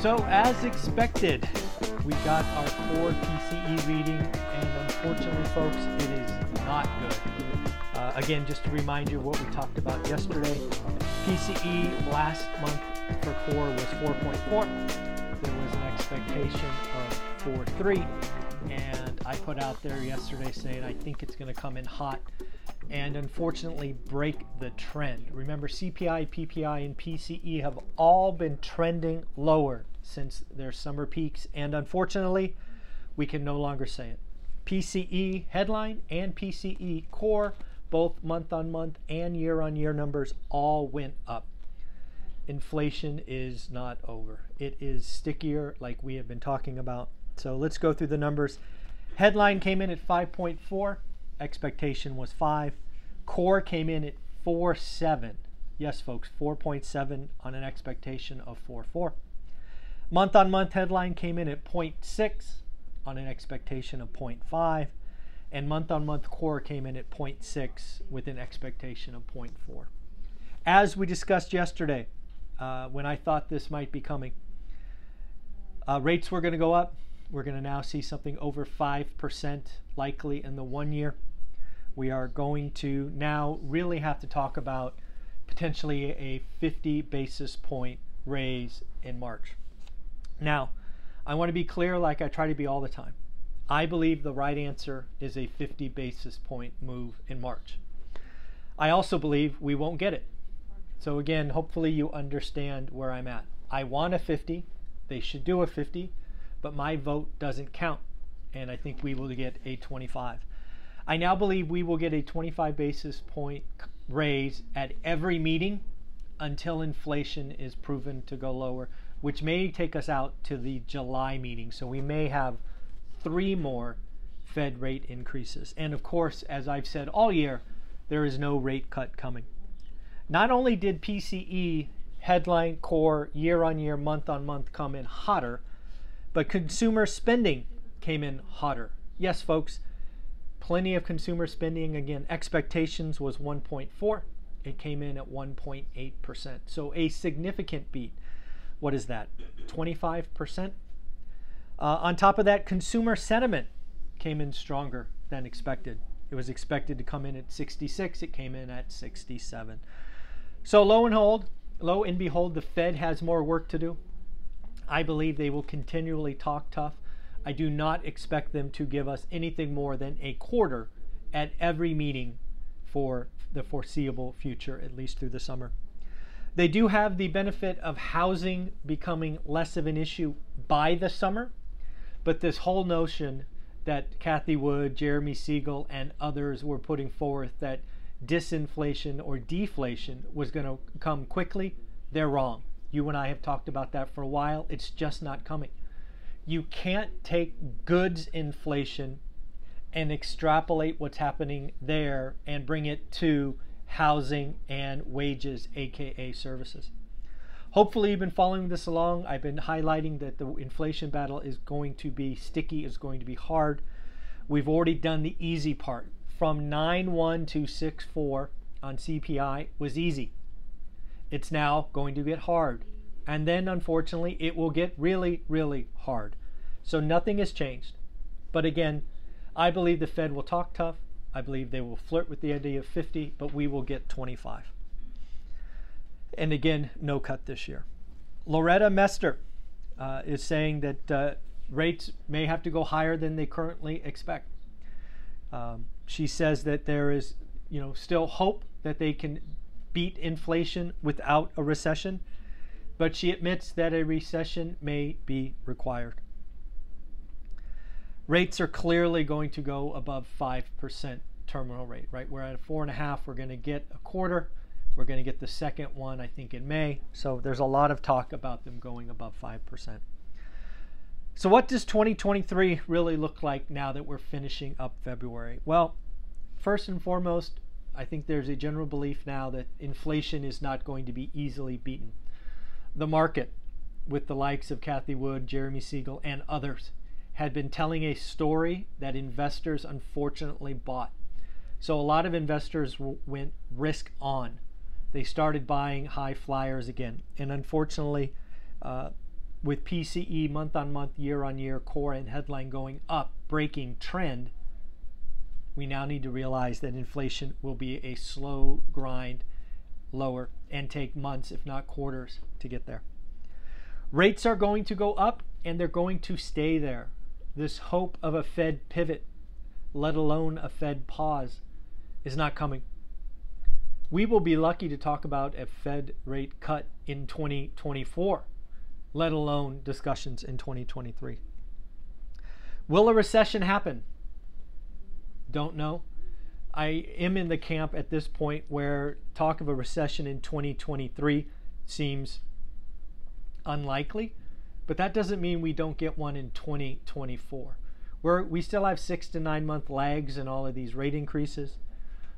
So as expected, we got our core PCE reading, and unfortunately, folks, it is not good. Again, just to remind you what we talked about yesterday, PCE last month for core was 4.4. There was an expectation of 4.3, and I put out there yesterday saying I think it's going to come in hot and unfortunately break the trend. Remember, CPI, PPI, and PCE have all been trending lower since their summer peaks, and unfortunately, we can no longer say it. PCE headline and PCE core, both month on month and year on year numbers, all went up. Inflation is not over. It is stickier, like we have been talking about. So let's go through the numbers. Headline came in at 5.4. Expectation was 5. Core came in at 4.7. Yes, folks, 4.7 on an expectation of 4.4. Month-on-month headline came in at 0.6 on an expectation of 0.5. And month-on-month core came in at 0.6 with an expectation of 0.4. As we discussed yesterday, when I thought this might be coming. Rates were going to go up. We're going to now see something over 5% likely in the 1 year. We are going to now really have to talk about potentially a 50 basis point raise in March. Now, I want to be clear, like I try to be all the time. I believe the right answer is a 50 basis point move in March. I also believe we won't get it. So again, hopefully you understand where I'm at. I want a 50, they should do a 50, but my vote doesn't count, and I think we will get a 25. I now believe we will get a 25 basis point raise at every meeting until inflation is proven to go lower, which may take us out to the July meeting. So we may have 3 more Fed rate increases. And of course, as I've said all year, there is no rate cut coming. Not only did PCE headline, core, year-on-year, month-on-month come in hotter, but consumer spending came in hotter. Yes, folks, plenty of consumer spending. Again, expectations was 1.4. It came in at 1.8%. So a significant beat. What is that? 25%? On top of that, consumer sentiment came in stronger than expected. It was expected to come in at 66. It came in at 67. So lo and behold, the Fed has more work to do. I believe they will continually talk tough. I do not expect them to give us anything more than a quarter at every meeting for the foreseeable future, at least through the summer. They do have the benefit of housing becoming less of an issue by the summer, but this whole notion that Cathie Wood, Jeremy Siegel, and others were putting forth that disinflation or deflation was going to come quickly, they're wrong. You and I have talked about that for a while. It's just not coming. You can't take goods inflation and extrapolate what's happening there and bring it to housing and wages, aka services. Hopefully you've been following this along. I've been highlighting that the inflation battle is going to be sticky, is going to be hard. We've already done the easy part. From 9.1 to 6.4 on CPI was easy. It's now going to get hard. And then unfortunately, it will get really, really hard. So nothing has changed. But again, I believe the Fed will talk tough. I believe they will flirt with the idea of 50, but we will get 25. And again, no cut this year. Loretta Mester is saying that rates may have to go higher than they currently expect. She says that there is, still hope that they can beat inflation without a recession, but she admits that a recession may be required. Rates are clearly going to go above 5% terminal rate, right? We're at 4.5. We're going to get a quarter. We're going to get the second one, I think, in May. So there's a lot of talk about them going above 5%. So what does 2023 really look like now that we're finishing up February? Well, first and foremost, I think there's a general belief now that inflation is not going to be easily beaten. The market, with the likes of Cathie Wood, Jeremy Siegel, and others, had been telling a story that investors unfortunately bought. So a lot of investors went risk on. They started buying high flyers again. And unfortunately, with PCE month on month, year on year, core and headline going up, breaking trend, we now need to realize that inflation will be a slow grind lower and take months, if not quarters, to get there. Rates are going to go up and they're going to stay there. This hope of a Fed pivot, let alone a Fed pause, is not coming. We will be lucky to talk about a Fed rate cut in 2024, let alone discussions in 2023. Will a recession happen? Don't know. I am in the camp at this point where talk of a recession in 2023 seems unlikely, but that doesn't mean we don't get one in 2024. We still have 6 to 9 month lags in all of these rate increases.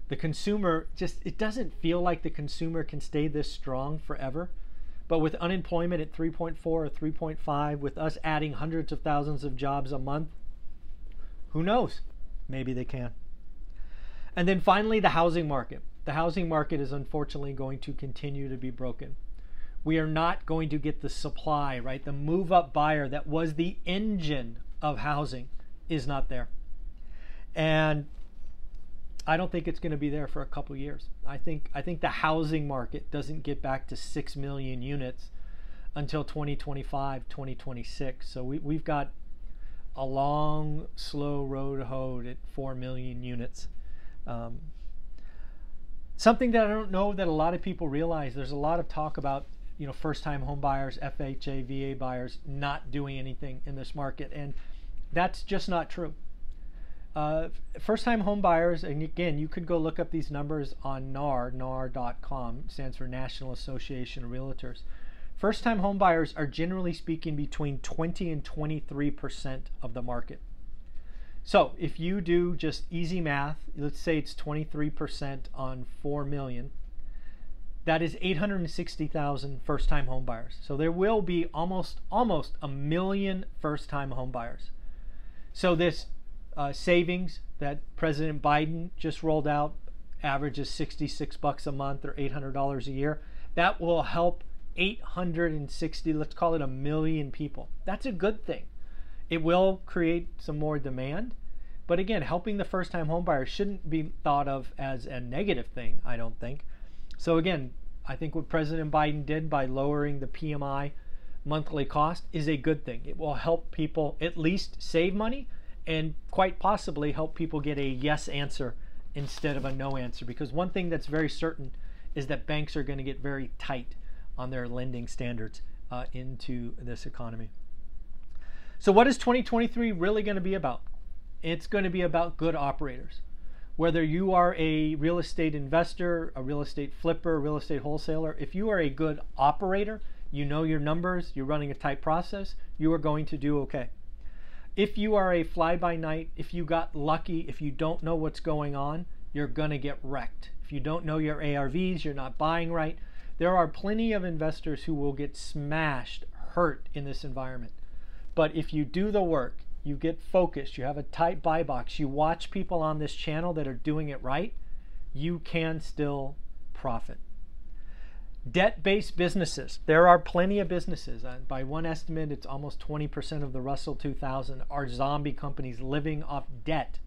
The consumer it doesn't feel like the consumer can stay this strong forever. But with unemployment at 3.4 or 3.5, with us adding hundreds of thousands of jobs a month, who knows? Maybe they can. And then finally, the housing market. The housing market is unfortunately going to continue to be broken. We are not going to get the supply, right? The move-up buyer that was the engine of housing is not there. And I don't think it's going to be there for a couple years. I think the housing market doesn't get back to 6 million units until 2025, 2026. So we've got a long, slow road hoed at 4 million units. Something that I don't know that a lot of people realize, there's a lot of talk about first-time home buyers, FHA, VA buyers not doing anything in this market, and that's just not true. First-time home buyers, and again, you could go look up these numbers on NAR, NAR.com, stands for National Association of Realtors. First-time home buyers are generally speaking between 20 and 23% of the market. So if you do just easy math, let's say it's 23% on 4 million, that is 860,000 first-time home buyers. So there will be almost a million first-time home buyers. So this savings that President Biden just rolled out, averages $66 a month or $800 a year, that will help 860, let's call it a million people. That's a good thing. It will create some more demand. But again, helping the first-time home buyer shouldn't be thought of as a negative thing, I don't think. So again, I think what President Biden did by lowering the PMI monthly cost is a good thing. It will help people at least save money and quite possibly help people get a yes answer instead of a no answer. Because one thing that's very certain is that banks are going to get very tight on their lending standards into this economy. So what is 2023 really going to be about? It's going to be about good operators. Whether you are a real estate investor, a real estate flipper, a real estate wholesaler, if you are a good operator, you know your numbers, you're running a tight process, you are going to do okay. If you are a fly-by-night, if you got lucky, if you don't know what's going on, you're going to get wrecked. If you don't know your ARVs, you're not buying right. There are plenty of investors who will get smashed, hurt in this environment. But if you do the work, you get focused, you have a tight buy box, you watch people on this channel that are doing it right, you can still profit. Debt-based businesses. There are plenty of businesses. By one estimate, it's almost 20% of the Russell 2000 are zombie companies living off debt.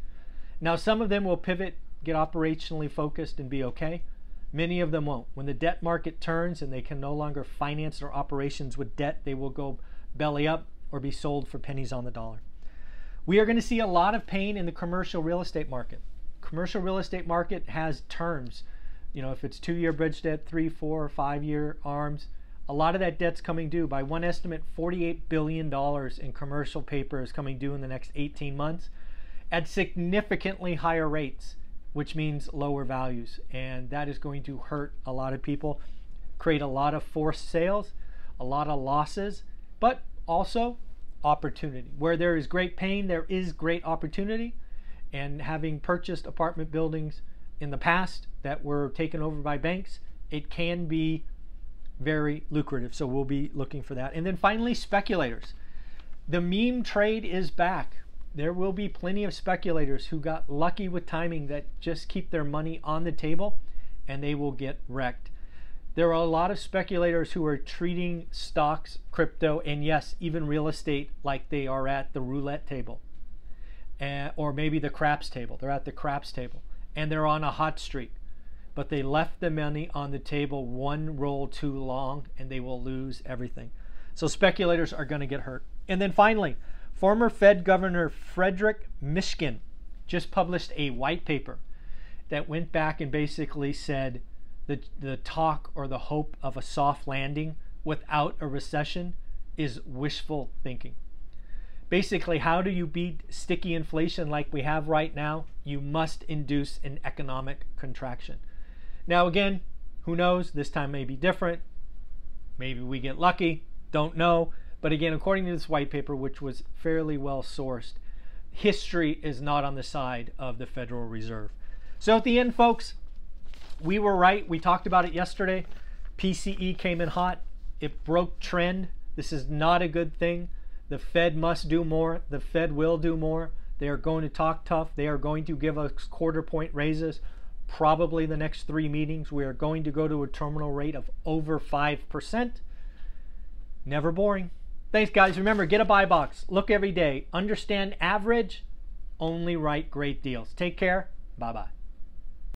Now, some of them will pivot, get operationally focused, and be okay. Many of them won't. When the debt market turns and they can no longer finance their operations with debt, they will go belly up or be sold for pennies on the dollar. We are going to see a lot of pain in the commercial real estate market. Commercial real estate market has terms. If it's 2-year bridge debt, 3, 4, or 5-year ARMs, a lot of that debt's coming due. By one estimate, $48 billion in commercial paper is coming due in the next 18 months at significantly higher rates which means lower values, and that is going to hurt a lot of people, create a lot of forced sales, a lot of losses, but also opportunity. Where there is great pain, there is great opportunity. And having purchased apartment buildings in the past that were taken over by banks, it can be very lucrative. So we'll be looking for that. And then finally, speculators. The meme trade is back. There will be plenty of speculators who got lucky with timing that just keep their money on the table, and they will get wrecked. There are a lot of speculators who are treating stocks, crypto, and yes, even real estate like they are at the roulette table, or maybe the craps table. They're at the craps table, and they're on a hot streak, but they left the money on the table one roll too long, and they will lose everything. So speculators are going to get hurt. And then finally, former Fed Governor Frederick Mishkin just published a white paper that went back and basically said the talk or the hope of a soft landing without a recession is wishful thinking. Basically, how do you beat sticky inflation like we have right now? You must induce an economic contraction. Now again, who knows? This time may be different. Maybe we get lucky. Don't know. But again, according to this white paper, which was fairly well sourced, history is not on the side of the Federal Reserve. So at the end, folks, we were right. We talked about it yesterday. PCE came in hot. It broke trend. This is not a good thing. The Fed must do more. The Fed will do more. They are going to talk tough. They are going to give us quarter point raises, probably the next three meetings. We are going to go to a terminal rate of over 5%. Never boring. Thanks, guys. Remember, get a buy box. Look every day. Understand average. Only write great deals. Take care. Bye-bye.